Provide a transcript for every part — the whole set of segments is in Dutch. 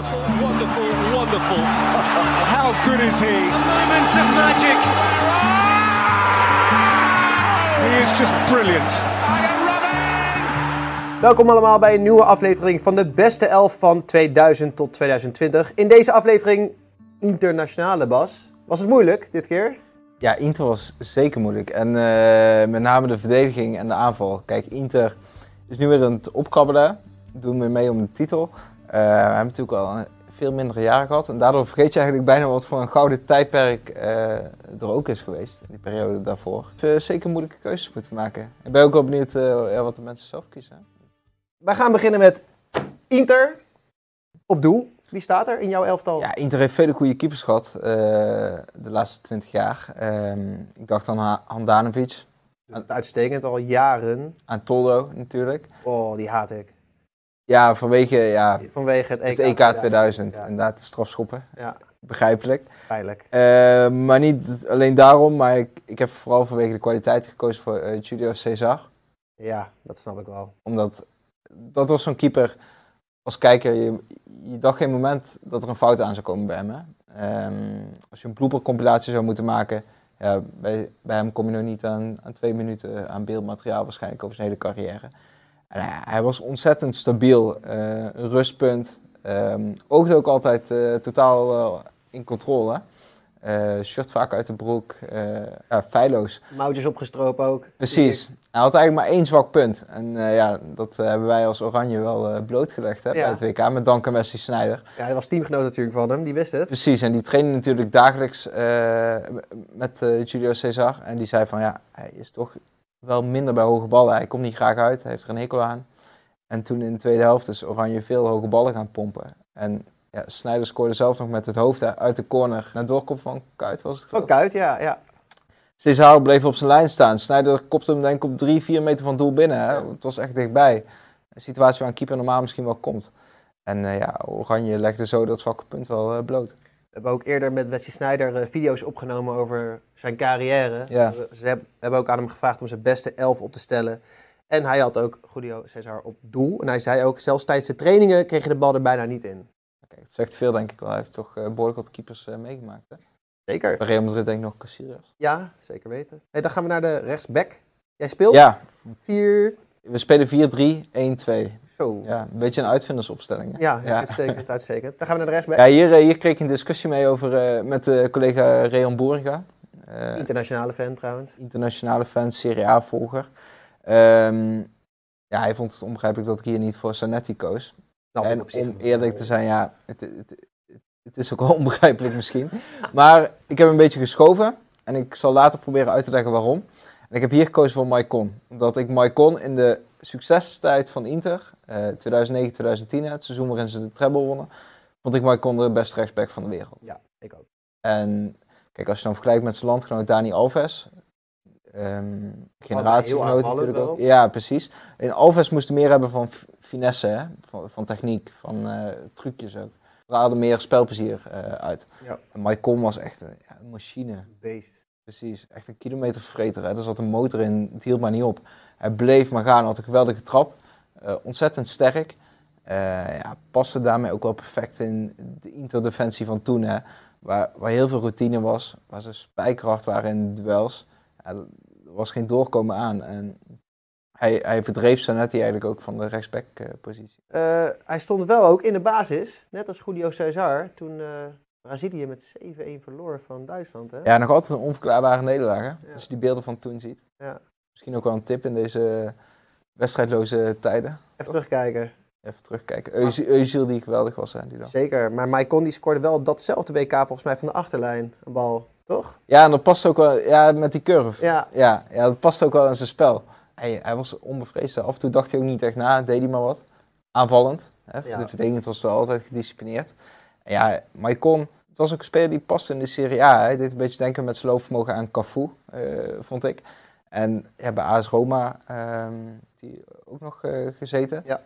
Wonderful, wonderful, wonderful. How good is he? A moment of magic. He is just brilliant. Welkom allemaal bij een nieuwe aflevering van de beste elf van 2000 tot 2020. In deze aflevering internationale, Bas. Was het moeilijk dit keer? Ja, Inter was zeker moeilijk. En met name de verdediging en de aanval. Kijk, Inter is nu weer aan het opkrabbelen. Doen we mee om de titel. We hebben natuurlijk al veel mindere jaren gehad. En daardoor vergeet je eigenlijk bijna wat voor een gouden tijdperk er ook is geweest. Die periode daarvoor. Dus zeker moeilijke keuzes moeten maken. Ik ben ook wel benieuwd wat de mensen zelf kiezen. Wij gaan beginnen met Inter op doel. Wie staat er in jouw elftal? Ja, Inter heeft vele goede keepers gehad de laatste 20 jaar. Ik dacht aan Handanovic. Uitstekend, al jaren. Aan Toldo natuurlijk. Oh, die haat ik. Ja, vanwege het EK 2000. Ja. Inderdaad, de strafschoppen. Ja. Begrijpelijk. Pijnlijk. Maar niet alleen daarom, maar ik heb vooral vanwege de kwaliteit gekozen voor Julio César. Ja, dat snap ik wel. Omdat, dat was zo'n keeper, als kijker, je dacht geen moment dat er een fout aan zou komen bij hem. Hè? Als je een bloopercompilatie zou moeten maken, ja, bij hem kom je nog niet aan 2 minuten aan beeldmateriaal waarschijnlijk over zijn hele carrière. En hij was ontzettend stabiel, een rustpunt, oogde ook altijd totaal in controle. Shirt vaak uit de broek, feilloos. Mouwtjes opgestropen ook. Precies. Hij had eigenlijk maar één zwak punt. En dat hebben wij als Oranje wel blootgelegd hè, bij het WK met dank aan Wesley Sneijder. Ja, hij was teamgenoot natuurlijk van hem, die wist het. Precies, en die trainde natuurlijk dagelijks met Julio César. En die zei van ja, hij is toch wel minder bij hoge ballen. Hij komt niet graag uit, hij heeft er een hekel aan. En toen in de tweede helft is Oranje veel hoge ballen gaan pompen. En ja, Sneijder scoorde zelf nog met het hoofd uit de corner. Naar doorkop van Kuyt was het geloof. Van Kuyt, ja. César bleef op zijn lijn staan. Sneijder kopte hem denk ik op 3-4 meter van doel binnen. Hè? Ja. Het was echt dichtbij. Een situatie waar een keeper normaal misschien wel komt. En Oranje legde zo dat zwakke punt wel bloot. We hebben ook eerder met Wesley Sneijder video's opgenomen over zijn carrière. Ja. Ze hebben ook aan hem gevraagd om zijn beste elf op te stellen. En hij had ook Julio César op doel. En hij zei ook, zelfs tijdens de trainingen kreeg je de bal er bijna niet in. Kijk, het zegt veel denk ik wel. Hij heeft toch behoorlijk wat keepers meegemaakt, hè? Zeker. Bij Real Madrid denk ik nog Casillas. Ja, zeker weten. Hey, dan gaan we naar de rechtsback. Jij speelt? Ja. 4. We spelen 4-3-1-2. Zo. Ja, een beetje een uitvindersopstelling. Hè? Ja, uitstekend. Dan gaan we naar de rechtsback. Ja, hier kreeg ik een discussie mee over met collega Reon Boeringa. Internationale fan trouwens. Internationale fan, Serie A-volger. Hij vond het onbegrijpelijk dat ik hier niet voor Zanetti koos. Nou, en om eerlijk te zijn, ja, het is ook wel onbegrijpelijk misschien. Maar ik heb een beetje geschoven en ik zal later proberen uit te leggen waarom. En ik heb hier gekozen voor Maicon. Omdat ik Maicon in de succestijd van Inter, 2009-2010, het seizoen waarin ze de treble wonnen, vond ik Maicon de beste rechtsback van de wereld. Ja, ik ook. En kijk, als je dan vergelijkt met zijn landgenoot Dani Alves, generatiegenoot natuurlijk ook. Ja, precies. En Alves moest meer hebben van finesse, hè? Van techniek, van trucjes ook. We haalden meer spelplezier uit. Ja. En Maicon was echt een machine. Beest. Precies, echt een kilometervreter. Hè? Er zat een motor in, het hield maar niet op. Hij bleef maar gaan, had een geweldige trap. Ontzettend sterk. Paste daarmee ook wel perfect in de interdefensie van toen. Hè? Waar heel veel routine was, waar ze spijkracht waren in de duels. Er was geen doorkomen aan. En hij verdreef Zanetti eigenlijk ook van de rechtsback-positie. Hij stond wel ook in de basis, net als Julio César, toen Brazilië met 7-1 verloor van Duitsland. Hè? Ja, nog altijd een onverklaarbare nederlaag, hè? Als je die beelden van toen ziet. Ja. Misschien ook wel een tip in deze wedstrijdloze tijden. Even terugkijken. Özil die geweldig was, hè, die dan. Zeker, maar Maicon die scoorde wel datzelfde WK volgens mij van de achterlijn, een bal. Toch? Ja, en dat past ook wel met die curve. Ja, dat past ook wel in zijn spel. Hij was onbevreesd. Af en toe dacht hij ook niet echt na, deed hij maar wat. Aanvallend. Hè? Ja. De verdediging was wel altijd gedisciplineerd. En ja, Maicon, het was ook een speler die paste in de Serie A. Hij deed een beetje denken met zijn loopvermogen aan Cafu, vond ik. En ja, bij AS Roma die ook nog gezeten. Ja.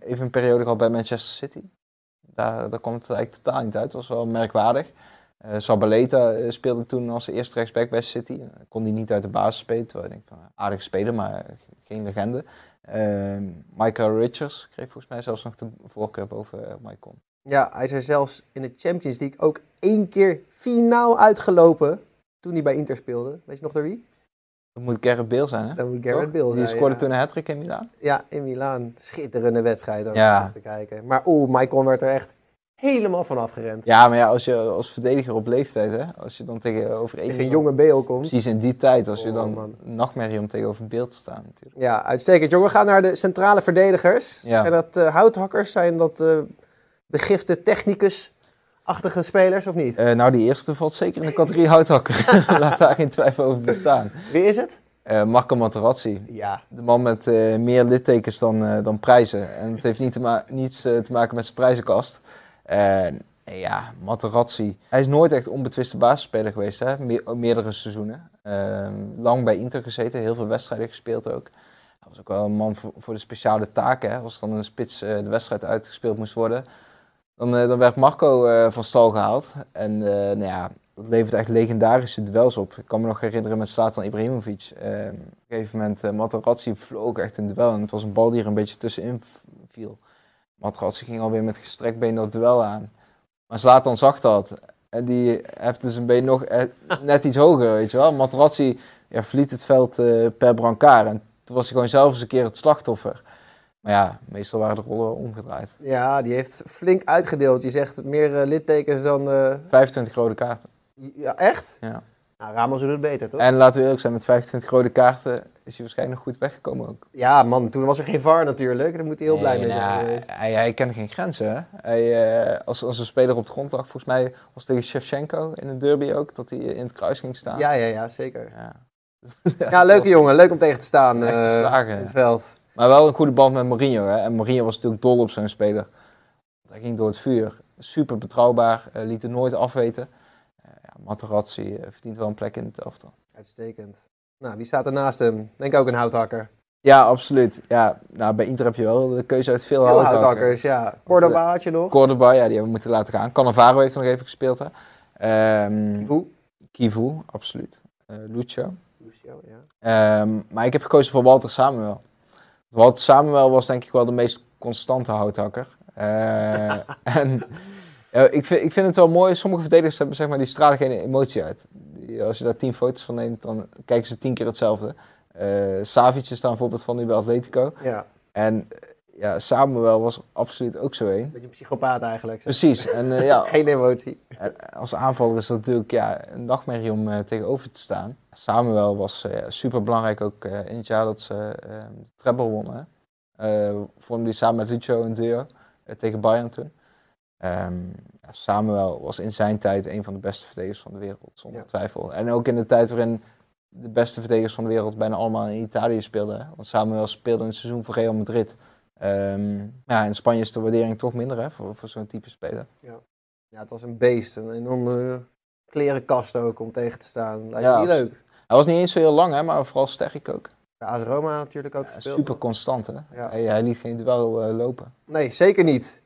Even een periode gehad bij Manchester City. Daar kwam het eigenlijk totaal niet uit. Dat was wel merkwaardig. Zabaleta speelde toen als eerste rechtsback bij City. Kon hij niet uit de basis spelen, terwijl ik denk van aardig speler, maar geen legende. Michael Richards kreeg volgens mij zelfs nog de voorkeur boven Maicon. Ja, hij is er zelfs in de Champions League ook 1 keer finaal uitgelopen toen hij bij Inter speelde. Weet je nog door wie? Dat moet Gareth Bale zijn, hè? Dat moet Gareth Bale zijn, die scoorde toen een hat-trick in Milaan. Ja, in Milaan. Schitterende wedstrijd om naar te kijken. Maar Maicon werd er echt helemaal van afgerend. Ja, maar ja, als je als verdediger op leeftijd, hè, als je dan tegenover een jonge Bale komt. Precies in die tijd, als je dan een nachtmerrie om tegenover Bale te staan. Natuurlijk. Ja, uitstekend. Jongen, we gaan naar de centrale verdedigers. Ja. Zijn dat houthakkers? Zijn dat begifte technicus-achtige spelers of niet? Nou, die eerste valt zeker in de categorie houthakker. Laat daar geen twijfel over bestaan. Wie is het? Marco Materazzi. Ja. De man met meer littekens dan prijzen. En het heeft niets te maken met zijn prijzenkast. Ja, Materazzi. Hij is nooit echt onbetwiste basisspeler geweest, hè? Meerdere seizoenen. Lang bij Inter gezeten, heel veel wedstrijden gespeeld ook. Hij was ook wel een man voor de speciale taken, hè? Als dan een spits de wedstrijd uitgespeeld moest worden, dan werd Marco van stal gehaald. En dat levert echt legendarische duels op. Ik kan me nog herinneren met Zlatan Ibrahimovic. Op een gegeven moment, Materazzi vloog echt een duel. En het was een bal die er een beetje tussenin viel. Materazzi ging alweer met gestrekt been dat duel aan. Maar Zlatan zag dat. En die heftte zijn been nog net iets hoger, weet je wel. Materazzi verliet het veld per brancard. En toen was hij gewoon zelf eens een keer het slachtoffer. Maar ja, meestal waren de rollen omgedraaid. Ja, die heeft flink uitgedeeld. Je zegt meer littekens dan... 25 rode kaarten. Ja, echt? Ja. Nou, Ramos doet het beter, toch? En laten we eerlijk zijn, met 25 rode kaarten is hij waarschijnlijk nog goed weggekomen ook. Ja, man, toen was er geen VAR natuurlijk. Daar moet hij heel blij mee zijn geweest. Hij kent geen grenzen, hè? Hij, als een speler op de grond lag, volgens mij was het tegen Shevchenko in de derby ook, dat hij in het kruis ging staan. Ja, zeker. Ja, ja, leuke jongen. Leuk om tegen te staan in het veld. Maar wel een goede band met Mourinho, hè? En Mourinho was natuurlijk dol op zijn speler. Hij ging door het vuur. Super betrouwbaar, liet het nooit afweten. Materazzi verdient wel een plek in het elftal. Uitstekend. Nou, wie staat er naast hem? Denk ook een houthakker. Ja, absoluut. Ja, nou, bij Inter heb je wel de keuze uit veel houthakkers. Ja. Cordoba had je nog. Cordoba, ja, die hebben we moeten laten gaan. Cannavaro heeft nog even gespeeld, hè. Kivu, absoluut. Lucio, ja. Maar ik heb gekozen voor Walter Samuel. Walter Samuel was denk ik wel de meest constante houthakker. En... Ik vind het wel mooi, sommige verdedigers hebben, zeg maar, die stralen geen emotie uit. Als je daar 10 foto's van neemt, dan kijken ze 10 keer hetzelfde. Savic is daar een voorbeeld van, nu bij Atletico. Ja. En ja, Samuel was absoluut ook zo een. Beetje een psychopaat eigenlijk. Zeg. Precies. En, geen emotie. Als aanvaller is dat natuurlijk een nachtmerrie om tegenover te staan. Samuel was superbelangrijk ook in het jaar dat ze de treble wonnen. Vormde die samen met Lucio en Deo tegen Bayern toen. Samuel was in zijn tijd een van de beste verdedigers van de wereld, zonder twijfel. En ook in de tijd waarin de beste verdedigers van de wereld bijna allemaal in Italië speelden. Hè? Want Samuel speelde in het seizoen voor Real Madrid. In Spanje is de waardering toch minder, hè, voor zo'n type speler. Ja. Ja, het was een beest. Een enorme klerenkast ook om tegen te staan. Lijkt me niet leuk. Hij was niet eens zo heel lang, hè, maar vooral sterk ook. De AS Roma natuurlijk ook gespeeld. Super constant, hè. Ja. Hij liet geen duel lopen. Nee, zeker niet.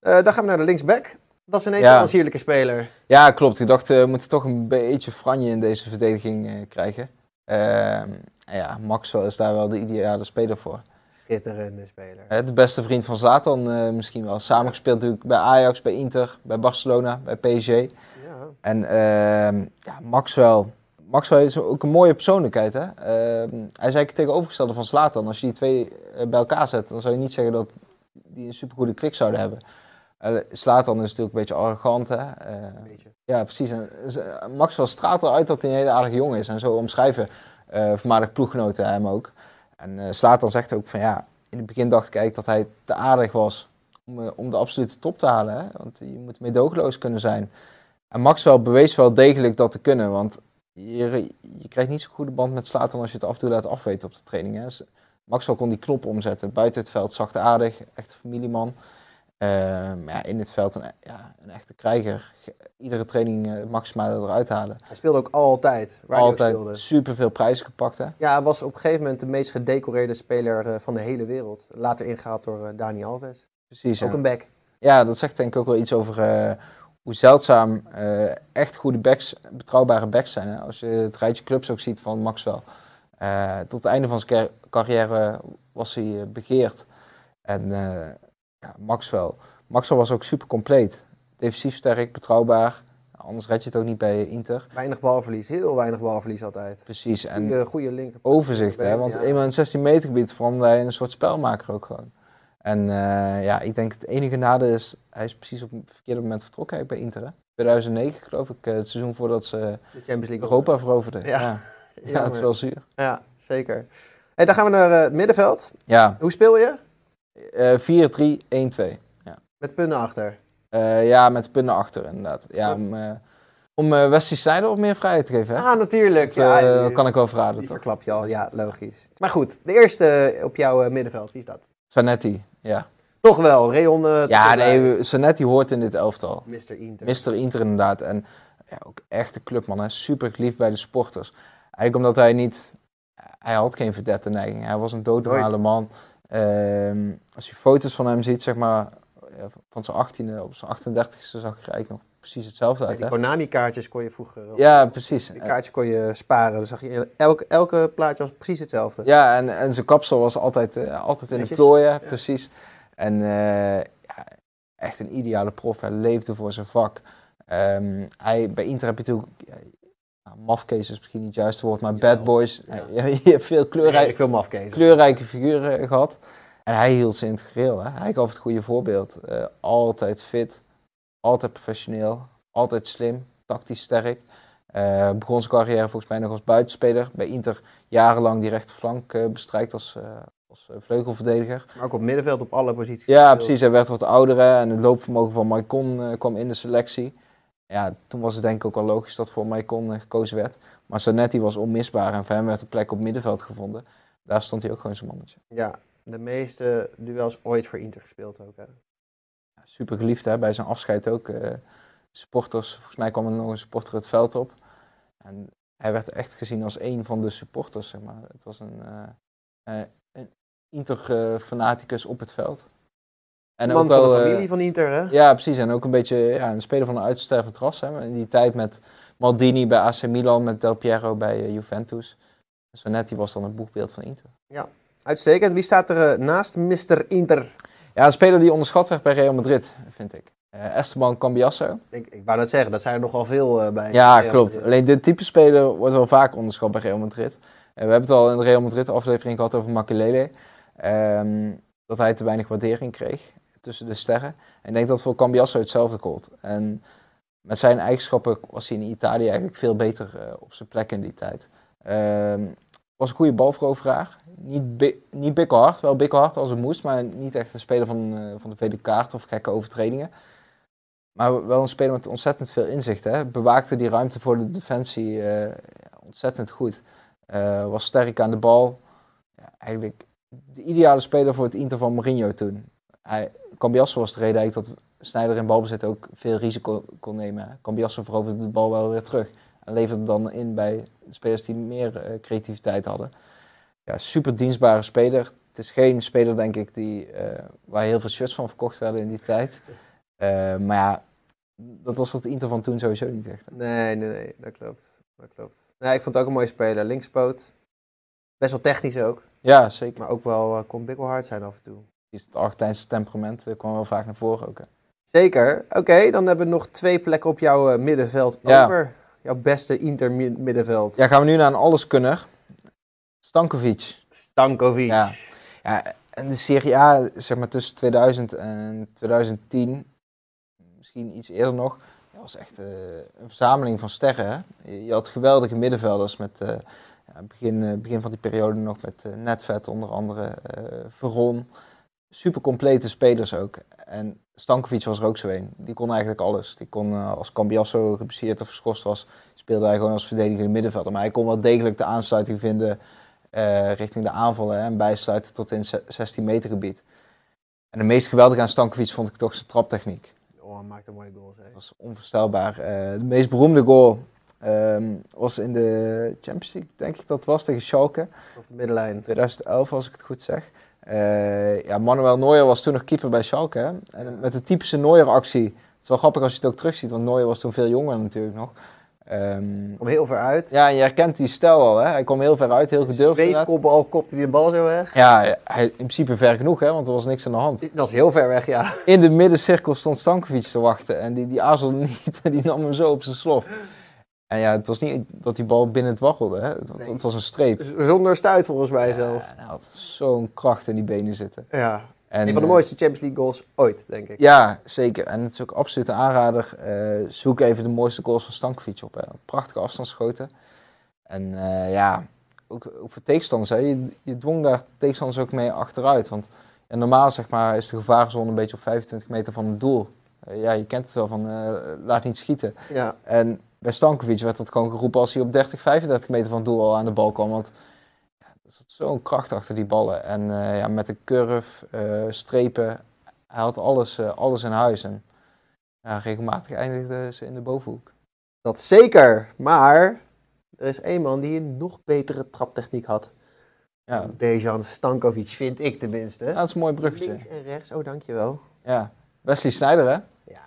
Dan gaan we naar de linksback. Dat is ineens een kansierlijke speler. Ja, klopt. Ik dacht, we moeten toch een beetje franje in deze verdediging krijgen. Maxwell is daar wel de ideale speler voor. Schitterende speler. De beste vriend van Zlatan misschien wel. Samen gespeeld natuurlijk bij Ajax, bij Inter, bij Barcelona, bij PSG. Ja. En Maxwell... Maxwell is ook een mooie persoonlijkheid, hè. Hij is eigenlijk het tegenovergestelde van Zlatan. Als je die twee bij elkaar zet, dan zou je niet zeggen dat die een supergoede klik zouden hebben. Zlatan is natuurlijk een beetje arrogant, hè? Beetje. Ja, precies. En Maxwell straalt eruit dat hij een hele aardige jongen is. En zo omschrijven voormalig ploeggenoten hem ook. En Zlatan zegt ook van in het begin dacht ik eigenlijk dat hij te aardig was om de absolute top te halen. Hè? Want je moet meedogenloos kunnen zijn. En Maxwell bewees wel degelijk dat te kunnen. Want je krijgt niet zo'n goede band met Zlatan als je het af en toe laat afweten op de training. Hè? Dus Maxwell kon die knop omzetten. Buiten het veld zachtaardig, echt een familieman. In het veld een echte krijger. Iedere training maximaal eruit halen. Hij speelde ook altijd. Altijd superveel prijzen gepakt, hè? Ja, hij was op een gegeven moment de meest gedecoreerde speler van de hele wereld. Later ingehaald door Dani Alves. Precies. Ook een back. Ja, dat zegt denk ik ook wel iets over hoe zeldzaam echt goede backs, betrouwbare backs zijn. Hè? Als je het rijtje clubs ook ziet van Maxwell. Tot het einde van zijn carrière was hij begeerd. En Maxwell Maxwell was ook super compleet. Defensief sterk, betrouwbaar. Anders red je het ook niet bij Inter. Weinig balverlies, heel weinig balverlies altijd. Precies. En goede linker. Overzicht, hè? Want eenmaal in 16 meter gebied veranderde hij een soort spelmaker ook gewoon. En ja, ik denk het enige nadeel is, hij is precies op het verkeerde moment vertrokken eigenlijk bij Inter. Hè? 2009 geloof ik, het seizoen voordat ze Europa veroverden. Ja. Ja. Ja, het is wel zuur. Ja, zeker. Hey, dan gaan we naar het middenveld. Ja. Hoe speel je? 4-3-1-2. Ja. Met punten achter? Ja, met punten achter inderdaad. Ja, om Wesley Sneijder op meer vrijheid te geven. Hè? Ah, natuurlijk. Dat ja, kan ik wel verraden. Die verklap je al, ja, logisch. Maar goed, de eerste op jouw middenveld, wie is dat? Zanetti, ja. Toch wel, Reon... ja, nee, Zanetti hoort in dit elftal. Mr. Inter. Mr. Inter inderdaad. En ja, ook echt een clubman, hè. Super geliefd bij de sporters. Eigenlijk omdat hij niet... Hij had geen verdette neiging. Hij was een doodnormale man. Als je foto's van hem ziet, zeg maar... Van zijn 18e op zijn 38e zag ik eigenlijk nog precies hetzelfde uit. Die Konami-kaartjes kon je vroeger... Ja, precies. Die kaartjes kon je sparen. Dan zag je elke plaatje was precies hetzelfde. Ja, en zijn kapsel was altijd in de plooien. Ja. Precies. En ja, echt een ideale prof. Hij leefde voor zijn vak. Bij Inter heb je natuurlijk... Nou, mafkees is misschien niet het juiste woord, maar ja, bad boys. Ja. Je hebt veel kleurrijke figuren gehad. En hij hield ze in het gereel. Hè? Hij gaf het goede voorbeeld. Altijd fit, altijd professioneel, altijd slim, tactisch sterk. Begon zijn carrière volgens mij nog als buitenspeler. Bij Inter jarenlang die rechterflank bestrijkt als vleugelverdediger. Maar ook op middenveld op alle posities. Ja, precies. Hij werd wat ouder hè? En het loopvermogen van Maicon kwam in de selectie. Ja, toen was het denk ik ook al logisch dat voor Maicon gekozen werd. Maar Zanetti was onmisbaar en voor hem werd een plek op middenveld gevonden. Daar stond hij ook gewoon zijn mannetje. Ja, de meeste duels ooit voor Inter gespeeld ook. Hè? Ja, super geliefd hè, bij zijn afscheid ook. Supporters, volgens mij kwam er nog een supporter het veld op. En hij werd echt gezien als een van de supporters, zeg maar. Het was een Inter-fanaticus op het veld. En man ook wel, van de familie van Inter, hè? Ja, precies. En ook een beetje een speler van een uitstervend ras. Hè? In die tijd met Maldini bij AC Milan, met Del Piero bij Juventus. Zanetti was dan het boegbeeld van Inter. Ja, uitstekend. Wie staat er naast Mr. Inter? Ja, een speler die onderschat werd bij Real Madrid, vind ik. Esteban Cambiasso. Ik wou net zeggen, dat zijn er nogal veel bij. Ja, Real klopt. Madrid. Alleen dit type speler wordt wel vaak onderschat bij Real Madrid. We hebben het al in de Real Madrid aflevering gehad over Makelele. Dat hij te weinig waardering kreeg tussen de sterren. En ik denk dat voor Cambiasso hetzelfde gold. En met zijn eigenschappen was hij in Italië eigenlijk veel beter op zijn plek in die tijd. Was een goede balveroveraar. Niet bikkelhard, wel bikkelhard als het moest, maar niet echt een speler van de vele kaart of gekke overtredingen. Maar wel een speler met ontzettend veel inzicht. Hè? Bewaakte die ruimte voor de defensie ontzettend goed. Was sterk aan de bal. Ja, eigenlijk de ideale speler voor het Inter van Mourinho toen. Cambiasso was de reden eigenlijk dat Sneijder in balbezit ook veel risico kon nemen. Cambiasso veroverde de bal wel weer terug. En leverde dan in bij spelers die meer creativiteit hadden. Ja, super dienstbare speler. Het is geen speler, denk ik, waar heel veel shirts van verkocht werden in die tijd. Maar ja, dat was dat Inter van toen sowieso niet echt. Hè? Nee, dat klopt. Nee, ik vond het ook een mooie speler. Linkspoot. Best wel technisch ook. Ja, zeker. Maar ook wel kon bikkelhard zijn af en toe. Het Argentijnse temperament kwam wel vaak naar voren ook. Hè? Zeker. Oké, dan hebben we nog twee plekken op jouw middenveld over. Jouw beste Inter-middenveld. Ja, gaan we nu naar een alleskunner. Stankovic. Ja, en de Serie A, zeg maar tussen 2000 en 2010, misschien iets eerder nog, was echt een verzameling van sterren. Hè? Je had geweldige middenvelders met... begin van die periode nog met Netvet onder andere, Veron. Super complete spelers ook. En Stankovic was er ook zo een. Die kon eigenlijk alles. Die kon als Cambiasso geblesseerd of geschorst was, speelde hij gewoon als verdedigende middenvelder. Maar hij kon wel degelijk de aansluiting vinden richting de aanvallen en bijsluiten tot in 16 meter gebied. En de meest geweldige aan Stankovic vond ik toch zijn traptechniek. Oh, hij maakte mooie goals. Hè? Dat was onvoorstelbaar. De meest beroemde goal was in de Champions League, denk ik dat was, tegen Schalke. Op de middenlijn. 2011, als ik het goed zeg. Manuel Neuer was toen nog keeper bij Schalke. Hè? En met de typische Neuer-actie. Het is wel grappig als je het ook terugziet, want Neuer was toen veel jonger natuurlijk nog. Kom heel ver uit. Ja, je herkent die stijl al, hè? Hij kwam heel ver uit, heel gedurfd. Zweefkoppel, kopte hij de bal zo weg. Ja, hij, in principe ver genoeg, hè? Want er was niks aan de hand. Dat is heel ver weg, ja. In de middencirkel stond Stankovic te wachten en die aarzelde niet en die nam hem zo op zijn slof. En ja, het was niet dat die bal binnen het waggelde, hè? Het was een streep. Zonder stuit volgens mij zelfs. Hij had zo'n kracht in die benen zitten. Ja. En, een van de mooiste Champions League goals ooit, denk ik. Ja, zeker. En het is ook absoluut een aanrader. Zoek even de mooiste goals van Stankovic op. Hè. Prachtige afstandsschoten. En ja, ook voor tegenstanders. Hè. Je dwong daar tegenstanders ook mee achteruit. Want ja, normaal zeg maar, is de gevarenzone een beetje op 25 meter van het doel. Ja, je kent het wel van laat niet schieten. Ja. En bij Stankovic werd dat gewoon geroepen als hij op 30, 35 meter van het doel al aan de bal kwam. Want er zat zo'n kracht achter die ballen. En ja, met de curve, strepen, hij had alles in huis. En ja, regelmatig eindigde ze in de bovenhoek. Dat zeker, maar er is één man die een nog betere traptechniek had. Ja. Dejan Stankovic, vind ik tenminste. Ja, dat is een mooi bruggetje. Links en rechts, oh dankjewel. Ja, Wesley Sneijder, hè? Ja.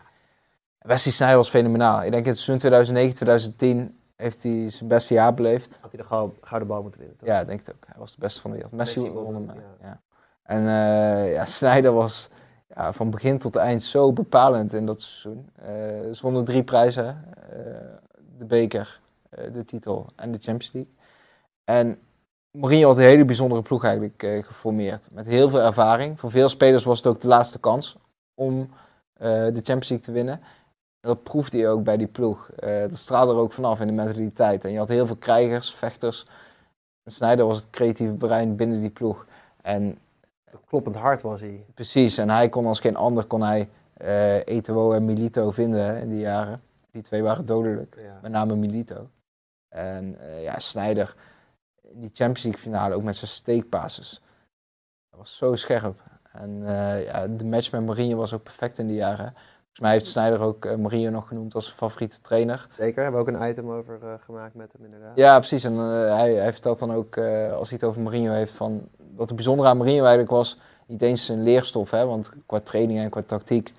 Wesley Sneijder was fenomenaal. Ik denk in het seizoen 2009-2010... heeft hij zijn beste jaar beleefd. Had hij de gouden bal moeten winnen, toch? Ja, denk ik ook. Hij was de beste van de wereld. Messi won hem. Ja. Ja. En ja, Sneijder was ja, van begin tot eind zo bepalend in dat seizoen. Ze wonnen 3 prijzen. De beker, de titel en de Champions League. En Mourinho had een hele bijzondere ploeg eigenlijk geformeerd. Met heel veel ervaring. Voor veel spelers was het ook de laatste kans om de Champions League te winnen. Dat proefde je ook bij die ploeg. Dat straalde er ook vanaf in de mentaliteit. En je had heel veel krijgers, vechters. Sneijder was het creatieve brein binnen die ploeg. En kloppend hard was hij. Precies, en hij kon als geen ander Eto'o en Milito vinden, hè, in die jaren. Die twee waren dodelijk, ja. Met name Milito. En ja, Sneijder, in die Champions League finale, ook met zijn steekpasses. Dat was zo scherp. En ja, de match met Mourinho was ook perfect in die jaren. Volgens mij heeft Sneijder ook Mourinho nog genoemd als zijn favoriete trainer. Zeker, hebben we ook een item over gemaakt met hem inderdaad. Ja, precies. En hij vertelt dan ook, als hij het over Mourinho heeft, van wat het bijzondere aan Mourinho eigenlijk was, niet eens zijn leerstof, hè, want qua training en qua tactiek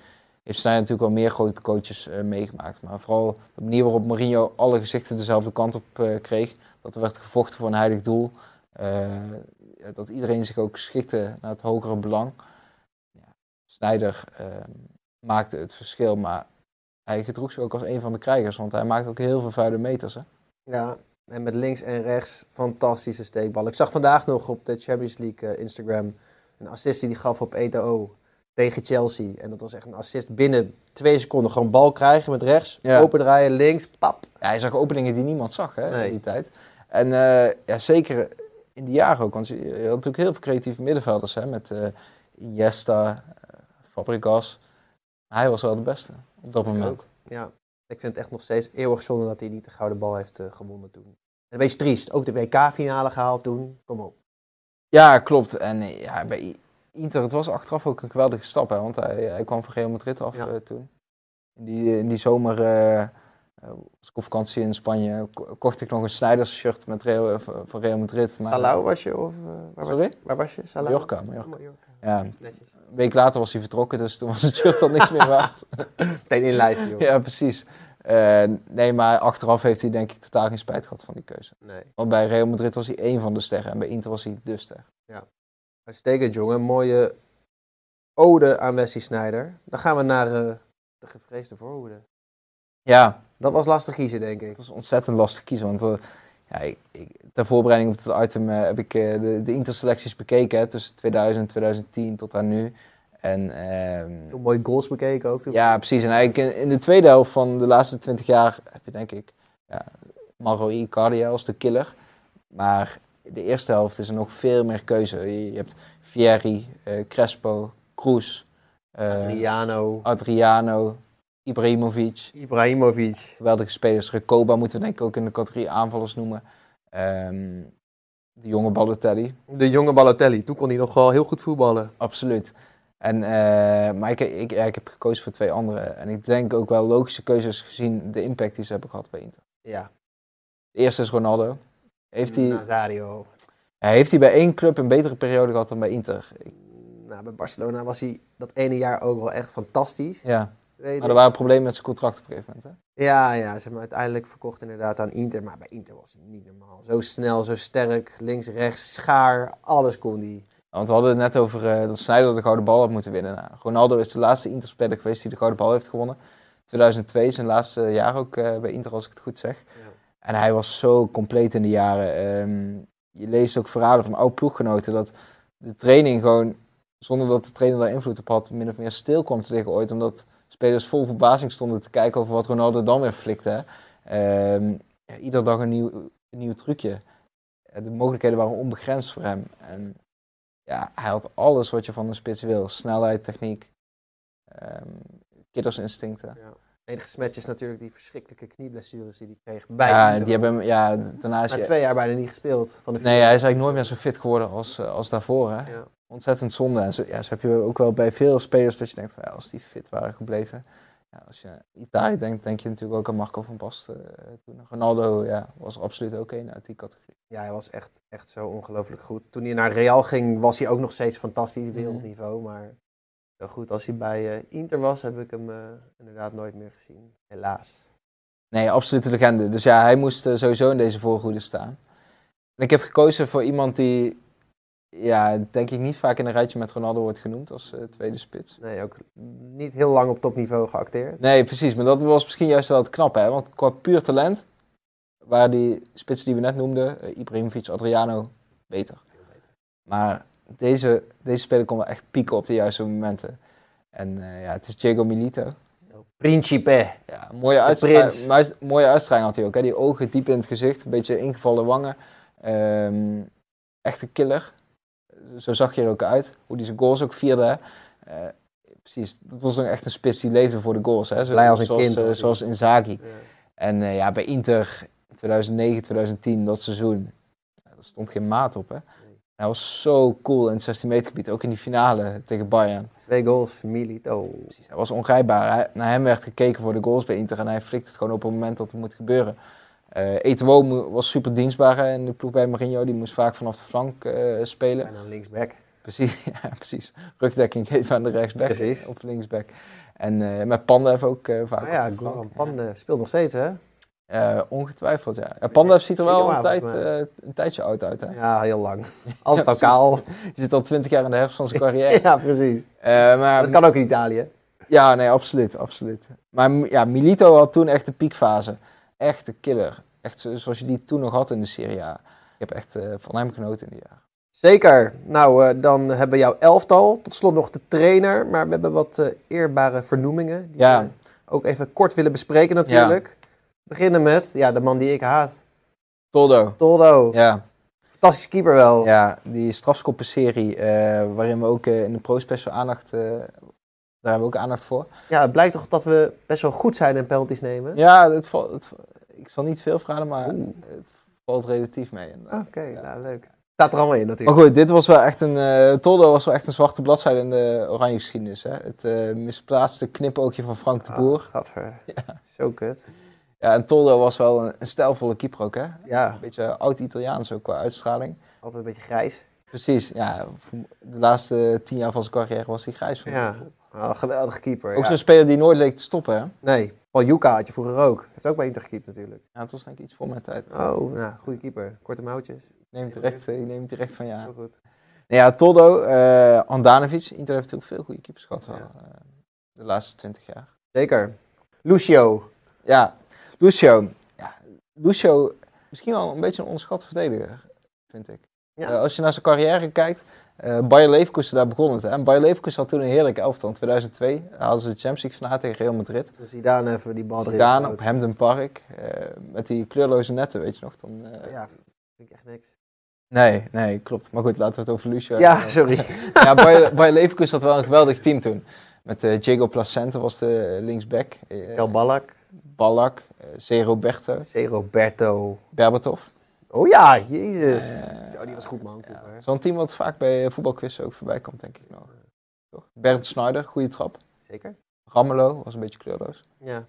heeft Sneijder natuurlijk wel meer grote coaches meegemaakt. Maar vooral de manier waarop Mourinho alle gezichten dezelfde kant op kreeg, dat er werd gevochten voor een heilig doel, dat iedereen zich ook schikte naar het hogere belang. Ja, Sneijder maakte het verschil, maar hij gedroeg zich ook als een van de krijgers, want hij maakte ook heel veel vuile meters, hè? Ja, en met links en rechts fantastische steekbal. Ik zag vandaag nog op de Champions League Instagram een assist die hij gaf op Eto'o tegen Chelsea. En dat was echt een assist binnen 2 seconden. Gewoon bal krijgen met rechts, ja. Opendraaien, links, pap. Ja, hij zag openingen die niemand zag, hè, in die tijd. En ja, zeker in die jaren ook, want je had natuurlijk heel veel creatieve middenvelders, hè, met Iniesta, Fabregas. Hij was wel de beste op dat moment. Ja, ik vind het echt nog steeds eeuwig zonde dat hij niet de gouden bal heeft gewonnen toen. En een beetje triest, ook de WK-finale gehaald toen. Kom op. Ja, klopt. En ja, bij Inter, het was achteraf ook een geweldige stap, hè, want hij kwam van Real Madrid af, ja. Toen. In die zomer was ik op vakantie in Spanje, kocht ik nog een Sneijdershirt met van Real Madrid. Salau was je? Of, waar was je? Salau? Mallorca. Mallorca. Ja. Netjes. Een week later was hij vertrokken, dus toen was het shirt al niks meer waard. Meteen in lijst, joh. Ja, precies. Nee, maar achteraf heeft hij denk ik totaal geen spijt gehad van die keuze. Nee. Want bij Real Madrid was hij één van de sterren en bij Inter was hij de ster. Ja. Uitstekend, jongen. Mooie ode aan Wesley Sneijder. Dan gaan we naar de gevreesde voorhoede. Ja. Dat was lastig kiezen, denk ik. Dat was ontzettend lastig kiezen, want ja, ter voorbereiding op het item heb ik de interselecties bekeken, hè, tussen 2000 en 2010 tot aan nu. En mooie goals bekeken ook. Toen. Ja, precies. En eigenlijk in de tweede helft van de laatste 20 jaar heb je denk ik Mauro Icardi als de killer. Maar de eerste helft is er nog veel meer keuze. Je hebt Vieri, Crespo, Kroes, Adriano. Ibrahimovic. Geweldige spelers. Recoba moeten we denk ik ook in de categorie aanvallers noemen. De jonge Balotelli. Toen kon hij nog wel heel goed voetballen. Absoluut. En, maar ik heb gekozen voor 2 andere. En ik denk ook wel logische keuzes gezien de impact die ze hebben gehad bij Inter. Ja. De eerste is Ronaldo. Nazário. Heeft hij bij één club een betere periode gehad dan bij Inter? Bij Barcelona was hij dat ene jaar ook wel echt fantastisch. Ja. Maar er waren problemen met zijn contract op een gegeven moment, hè? Ja, ze hebben uiteindelijk verkocht inderdaad aan Inter. Maar bij Inter was hij niet normaal. Zo snel, zo sterk, links, rechts, schaar, alles kon hij. Ja, want we hadden het net over dat Sneijder de gouden bal had moeten winnen. Nou, Ronaldo is de laatste Interspeler geweest die de gouden bal heeft gewonnen. 2002, zijn laatste jaar ook bij Inter, als ik het goed zeg. Ja. En hij was zo compleet in de jaren. Je leest ook verhalen van oud-ploeggenoten dat de training gewoon, zonder dat de trainer daar invloed op had, min of meer stil kwam te liggen ooit. Omdat spelers vol verbazing stonden te kijken over wat Ronaldo dan weer flikte. Iedere dag een nieuw trucje. De mogelijkheden waren onbegrensd voor hem. En ja, hij had alles wat je van een spits wil. Snelheid, techniek, kiddersinstincten. Ja. Het enige smetje is natuurlijk die verschrikkelijke knieblessures die hij kreeg bij Inter. Die hebben hem, daarnaast... Na 2 jaar bijna niet gespeeld. Nee, hij is eigenlijk nooit meer zo fit geworden als daarvoor, hè? Ja. Ontzettend zonde. En zo heb je ook wel bij veel spelers dat je denkt van, ja, als die fit waren gebleven. Ja, als je aan Italië denkt, denk je natuurlijk ook aan Marco van Basten. Ronaldo was er absoluut ook een uit die categorie. Ja, hij was echt zo ongelooflijk goed. Toen hij naar Real ging, was hij ook nog steeds fantastisch wereldniveau, maar... Zo goed als hij bij Inter was, heb ik hem inderdaad nooit meer gezien. Helaas. Nee, absolute legende. Dus ja, hij moest sowieso in deze voorhoede staan. En ik heb gekozen voor iemand die, denk ik niet vaak in een rijtje met Ronaldo wordt genoemd als tweede spits. Nee, ook niet heel lang op topniveau geacteerd. Nee, precies. Maar dat was misschien juist wel het knappe, hè? Want qua puur talent waren die spitsen die we net noemden, Ibrahimovic, Adriano, beter. Veel beter. Maar... Deze speler kon wel echt pieken op de juiste momenten. En het is Diego Milito. Principe. Ja, mooie uitstraling had hij ook. Hè? Die ogen diep in het gezicht, een beetje ingevallen wangen. Echte killer. Zo zag je er ook uit. Hoe hij zijn goals ook vierde. Precies, dat was ook echt een spits die leefde voor de goals. Hè? Zoals Inzaghi. Ja. En bij Inter 2009, 2010, dat seizoen. Daar stond geen maat op, hè. Hij was zo cool in het 16 meter gebied, ook in die finale tegen Bayern. 2 goals, Milito. Precies, hij was ongrijpbaar. Naar hem werd gekeken voor de goals bij Inter en hij flikt het gewoon op het moment dat het moet gebeuren. Eto'o was super dienstbaar in de ploeg bij Mourinho. Die moest vaak vanaf de flank spelen. En dan linksback. Precies, precies. Rugdekking geven aan de rechtsback. Precies. Of linksback. En met Pandev ook vaak. Goran Pandev speelt nog steeds, hè? Ongetwijfeld, ja. Pandev ziet er wel een tijdje oud uit, hè? Ja, heel lang. Altijd al kaal. Hij zit al 20 jaar in de herfst van zijn carrière. Ja, precies. Maar dat kan ook in Italië. Ja, nee, absoluut. Maar Milito had toen echt de piekfase. Echt de killer. Echt zoals je die toen nog had in de Serie A. Ik heb echt van hem genoten in die jaren. Zeker. Nou, dan hebben we jouw elftal. Tot slot nog de trainer. Maar we hebben wat eerbare vernoemingen. Die we ook even kort willen bespreken natuurlijk. Ja. Beginnen met, de man die ik haat. Toldo. Ja. Fantastische keeper wel. Ja, die strafschoppenserie waarin we ook in de pro-special aandacht... daar hebben we ook aandacht voor. Ja, het blijkt toch dat we best wel goed zijn in penalties nemen? Ja, ik zal niet veel verhalen, maar het valt relatief mee. Oké, leuk. Staat er allemaal in natuurlijk. Maar goed, dit was wel echt Toldo was wel echt een zwarte bladzijde in de oranje geschiedenis. Hè? Het misplaatste knipoogje van Frank de Boer. Gadver. Ja. Zo kut. Ja, en Toldo was wel een stijlvolle keeper ook, hè? Ja. Een beetje oud-Italiaans ook qua uitstraling. Altijd een beetje grijs. Precies, ja. De laatste 10 jaar van zijn carrière was hij grijs. Ja, een geweldige keeper. Ook zo'n speler die nooit leek te stoppen, hè? Nee. Paljuka had je vroeger ook. Heeft ook bij Inter gekiept natuurlijk. Ja, het was denk ik iets voor mijn tijd. Oh, nou, goede keeper. Korte mouwtjes. Ik neem het direct van je aan. Heel goed. Nou ja, Toldo, Handanovic. Inter heeft natuurlijk veel goede keepers gehad de laatste 20 jaar. Zeker. Lucio. Ja. Lucio, misschien wel een beetje een onderschatte verdediger, vind ik. Ja. Als je naar zijn carrière kijkt, Bayer Leverkusen, daar begon het. En Bayer Leverkusen had toen een heerlijke elftal. In 2002 haalden ze de Champions League finale tegen Real Madrid. Dus Zidane even die bal erin. Zidane op Hampden Park, met die kleurloze netten, weet je nog. Dan, ja, vind ik echt niks. Nee, klopt. Maar goed, laten we het over Lucio hebben. Ja, sorry. Bayer Leverkusen had wel een geweldig team toen. Met Diego Placente was de linksback. Balak. Roberto. Berbatov. Oh ja, jezus. Zo, die was goed, man. Ja, zo'n team wat vaak bij voetbalquizzen ook voorbij komt, denk ik nog. Toch? Bernd Sneijder, goede trap. Zeker. Ramelow was een beetje kleurloos. Ja.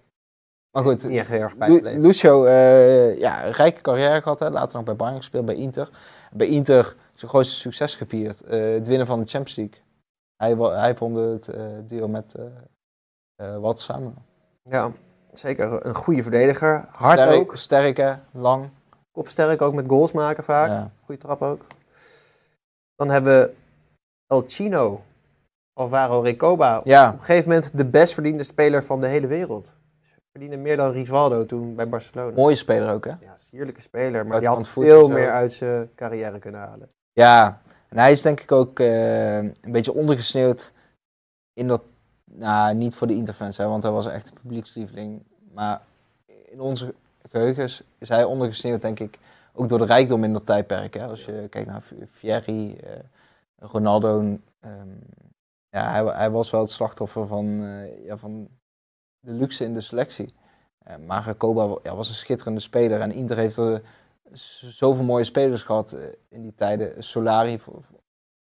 Maar goed, niet echt heel erg bijgebleven. Lucio, een rijke carrière gehad. Hè. Later nog bij Bayern gespeeld, bij Inter. Bij Inter zijn grootste succes gevierd. Het winnen van de Champions League. Hij won het duo met Walter Samuel. Ja, zeker een goede verdediger. Hard sterk, ook. Sterke, lang. Kopsterk, ook met goals maken vaak. Ja. Goede trap ook. Dan hebben we El Chino, Álvaro Recoba. Ja. Op een gegeven moment de best verdiende speler van de hele wereld. Verdiende meer dan Rivaldo toen bij Barcelona. Mooie speler ook, hè? Ja, sierlijke speler. Maar die had veel meer uit zijn carrière kunnen halen. Ja, en hij is denk ik ook een beetje ondergesneeuwd in dat... Nou, niet voor de interfans, hè, want hij was echt een publiekslieveling. Maar in onze geheugens is hij ondergesneeuwd, denk ik, ook door de rijkdom in dat tijdperk. Hè. Als je kijkt naar Vieri, Ronaldo. Ja, hij was wel het slachtoffer van de luxe in de selectie. Maar Recoba was een schitterende speler. En Inter heeft er zoveel mooie spelers gehad in die tijden. Solari,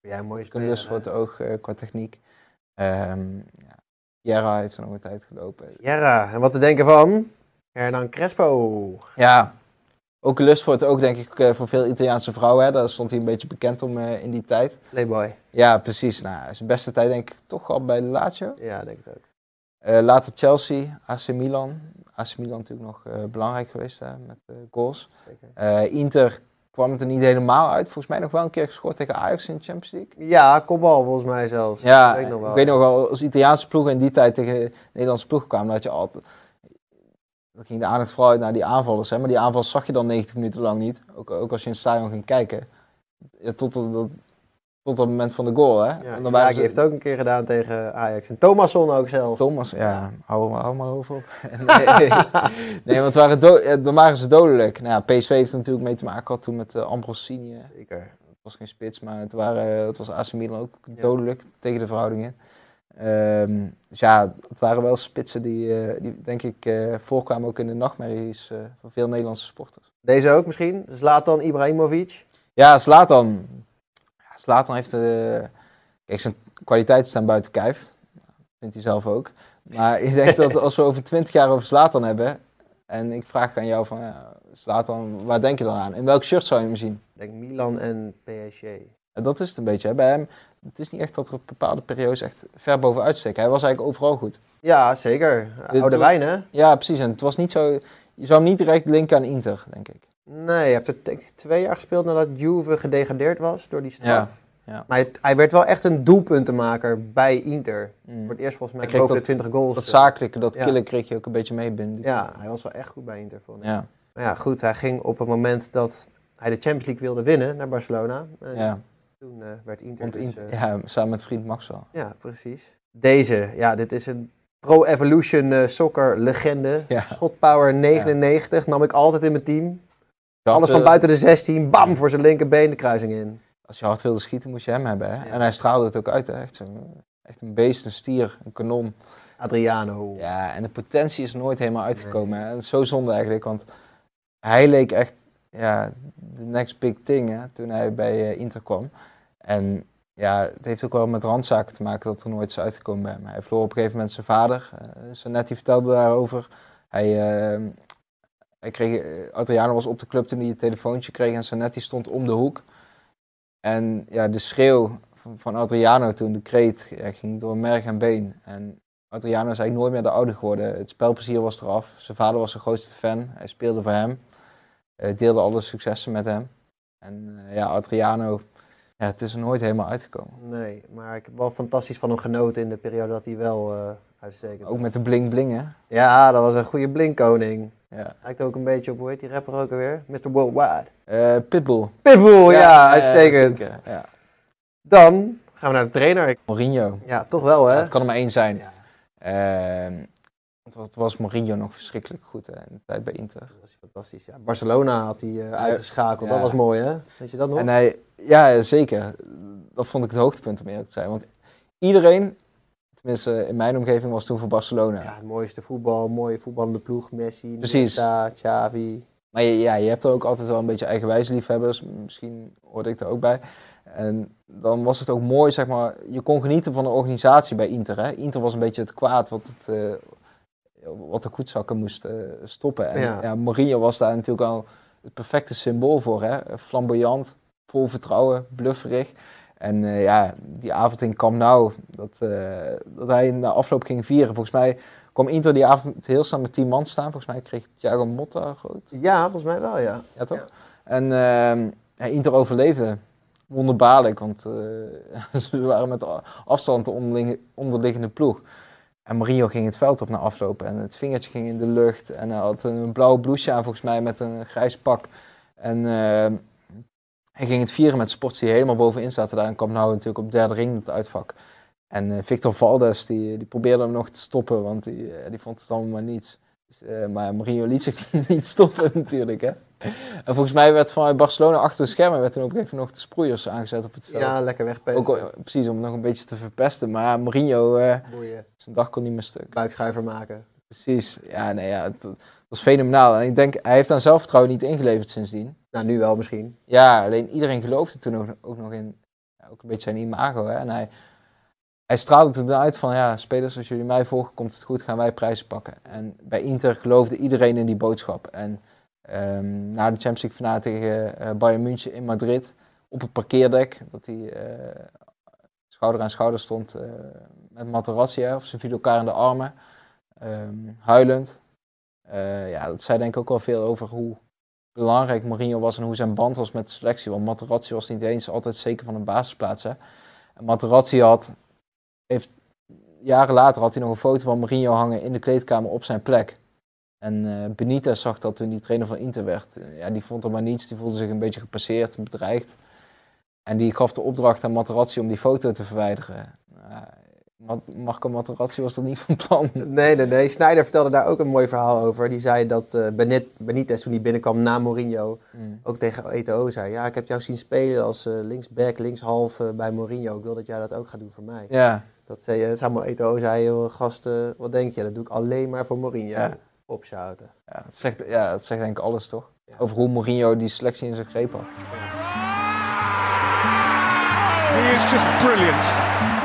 een mooie speler, lust voor het oog qua techniek. Jera heeft er nog een tijd gelopen. Jera, en wat te denken van Hernán Crespo. Ja, ook een lust voor het oog, denk ik, voor veel Italiaanse vrouwen. Hè. Daar stond hij een beetje bekend om in die tijd. Playboy. Ja, precies. Nou, zijn beste tijd denk ik toch al bij Lazio. Ja, denk ik ook. Later Chelsea, AC Milan. AC Milan natuurlijk nog belangrijk geweest hè, met goals. Zeker. Inter kwam het er niet helemaal uit. Volgens mij nog wel een keer gescoord tegen Ajax in de Champions League. Ja, kopbal volgens mij zelfs. Ja, ik weet nog wel, als Italiaanse ploegen in die tijd tegen de Nederlandse ploeg kwamen, dan ging de aandacht vooral uit naar die aanvallers. Hè? Maar die aanvallers zag je dan 90 minuten lang niet. Ook als je in het stadion ging kijken. Ja, tot dat moment van de goal. Hè? Ja, en Zaaki heeft het ook een keer gedaan tegen Ajax. En Thomasson ook zelf. Thomas, ja, hou maar over op. Nee, want dan waren ze dodelijk. Nou, PSV heeft er natuurlijk mee te maken gehad toen met Ambrosini. Zeker. Het was geen spits, maar het was AC Milan ook dodelijk tegen de verhoudingen. Dus ja, het waren wel spitsen die denk ik voorkwamen ook in de nachtmerries van veel Nederlandse sporters. Deze ook misschien? Zlatan Ibrahimovic? Ja, Zlatan. Zlatan heeft kijk, zijn kwaliteiten staan buiten kijf. Vindt hij zelf ook. Maar ik denk dat als we over 20 jaar over Zlatan hebben... en ik vraag aan jou van... Ja, Zlatan, waar denk je dan aan? In welk shirt zou je hem zien? Ik denk Milan en PSG. Ja, dat is het een beetje. Hè. Bij hem, het is niet echt dat er op bepaalde periodes echt ver bovenuit steken. Hij was eigenlijk overal goed. Ja, zeker. Oude wijn, hè? Ja, precies. En het was niet zo... Je zou hem niet direct linken aan Inter, denk ik. Nee, hij heeft er 2 jaar gespeeld nadat Juve gedegradeerd was door die straf. Ja, ja. Maar hij werd wel echt een doelpuntenmaker bij Inter. Voor het eerst volgens mij boven de 20 goals. Dat zakelijke, dat killen kreeg je ook een beetje mee binnen. Ja, hij was wel echt goed bij Inter. Vond ik. Ja. Maar ja, goed, hij ging op het moment dat hij de Champions League wilde winnen naar Barcelona. En toen werd Inter... samen met vriend Maxwell. Ja, precies. Deze, ja, dit is een... Pro Evolution Soccer legende. Ja. Schotpower 99 nam ik altijd in mijn team. Alles van buiten de 16, bam, voor zijn linkerbeen de kruising in. Als je hard wilde schieten, moest je hem hebben. Hè? Ja. En hij straalde het ook uit. Hè? Echt een beest, een stier, een kanon. Adriano. Ja, en de potentie is nooit helemaal uitgekomen. Hè? En zo zonde eigenlijk, want hij leek echt the next big thing hè, toen hij bij Inter kwam. En ja, het heeft ook wel met randzaken te maken dat er nooit is uitgekomen bij hem. Hij verloor op een gegeven moment zijn vader. Zanetti vertelde daarover. Adriano was op de club toen hij een telefoontje kreeg en Zanetti stond om de hoek. En ja, de schreeuw van Adriano toen, de kreet, ging door merg en been. En Adriano is eigenlijk nooit meer de oude geworden. Het spelplezier was eraf. Zijn vader was zijn grootste fan. Hij speelde voor hem. Deelde alle successen met hem. En Adriano, het is er nooit helemaal uitgekomen. Nee, maar ik heb wel fantastisch van hem genoten in de periode dat hij wel uitstekend. Ook met de bling-bling, hè? Ja, dat was een goede blingkoning. Ja. Lijkt ook een beetje op, hoe heet die rapper ook alweer? Mr. Worldwide. Pitbull. Pitbull, ja uitstekend. Ja. Dan gaan we naar de trainer. Mourinho. Ja, toch wel hè? Het kan er maar één zijn. Ja. Wat was Mourinho nog verschrikkelijk goed hè, in de tijd bij Inter. Dat was fantastisch. Ja. Barcelona had hij uitgeschakeld, dat was mooi hè? Weet je dat nog? En zeker. Dat vond ik het hoogtepunt om eerlijk te zijn. Want iedereen... Tenminste, in mijn omgeving was toen voor Barcelona. Ja, het mooiste voetbal, mooie voetballende ploeg. Messi, Iniesta, Xavi. Maar je hebt er ook altijd wel een beetje eigenwijze liefhebbers. Misschien hoorde ik er ook bij. En dan was het ook mooi, zeg maar. Je kon genieten van de organisatie bij Inter. Hè? Inter was een beetje het kwaad wat de goedzakken moest stoppen. En Mourinho was daar natuurlijk al het perfecte symbool voor. Hè? Flamboyant, vol vertrouwen, blufferig. En ja, die avond in Camp Nou, dat hij na afloop ging vieren. Volgens mij kwam Inter die avond heel snel met 10 man staan. Volgens mij kreeg Thiago Motta groot. Ja, volgens mij wel, ja. Ja, toch? Ja. En Inter overleefde. Wonderbaarlijk, want ze waren met afstand de onderliggende ploeg. En Mourinho ging het veld op na aflopen en het vingertje ging in de lucht. En hij had een blauwe blouse aan, volgens mij, met een grijs pak. En hij ging het vieren met sports die helemaal bovenin zaten. Daar kwam nou natuurlijk op derde ring het uitvak. En Victor Valdes, die probeerde hem nog te stoppen, want die vond het allemaal maar niets. Dus, maar Mourinho liet zich niet stoppen natuurlijk, hè. En volgens mij werd vanuit Barcelona achter de schermen werd toen op een gegeven moment nog de sproeiers aangezet op het veld. Ja, lekker wegpesten. Ook precies, om nog een beetje te verpesten. Maar Mourinho, zijn dag kon niet meer stuk. Buikschuiver maken. Precies. Ja, nee, ja, het was fenomenaal. En ik denk, hij heeft aan zelfvertrouwen niet ingeleverd sindsdien. Nou, nu wel misschien. Ja, alleen iedereen geloofde toen ook nog in, ja, ook een beetje zijn imago. Hè? En hij straalde toen uit van, ja, spelers, als jullie mij volgen, komt het goed, gaan wij prijzen pakken. En bij Inter geloofde iedereen in die boodschap. En na de Champions League finale tegen Bayern München in Madrid, op het parkeerdek, dat hij schouder aan schouder stond met Materazzi, hè, of ze vielen elkaar in de armen, huilend. Ja, dat zei denk ik ook wel veel over hoe belangrijk Mourinho was en hoe zijn band was met de selectie, want Materazzi was niet eens altijd zeker van een basisplaats. Hè. En Materazzi jaren later had hij nog een foto van Mourinho hangen in de kleedkamer op zijn plek. En Benitez zag dat toen die trainer van Inter werd. Ja, die vond er maar niets, die voelde zich een beetje gepasseerd, bedreigd. En die gaf de opdracht aan Materazzi om die foto te verwijderen. Marco Materazzi was dat niet van plan. Nee. Sneijder vertelde daar ook een mooi verhaal over. Die zei dat Benitez, toen hij binnenkwam na Mourinho, ook tegen Eto'o zei: ja, ik heb jou zien spelen als linksback, linkshalf bij Mourinho. Ik wil dat jij dat ook gaat doen voor mij. Ja. Dat Samuel Eto'o zei: gasten, wat denk je? Dat doe ik alleen maar voor Mourinho. Ja. Opzouten. Ja, dat zegt denk ik alles, toch? Ja. Over hoe Mourinho die selectie in zijn greep had. He is just brilliant.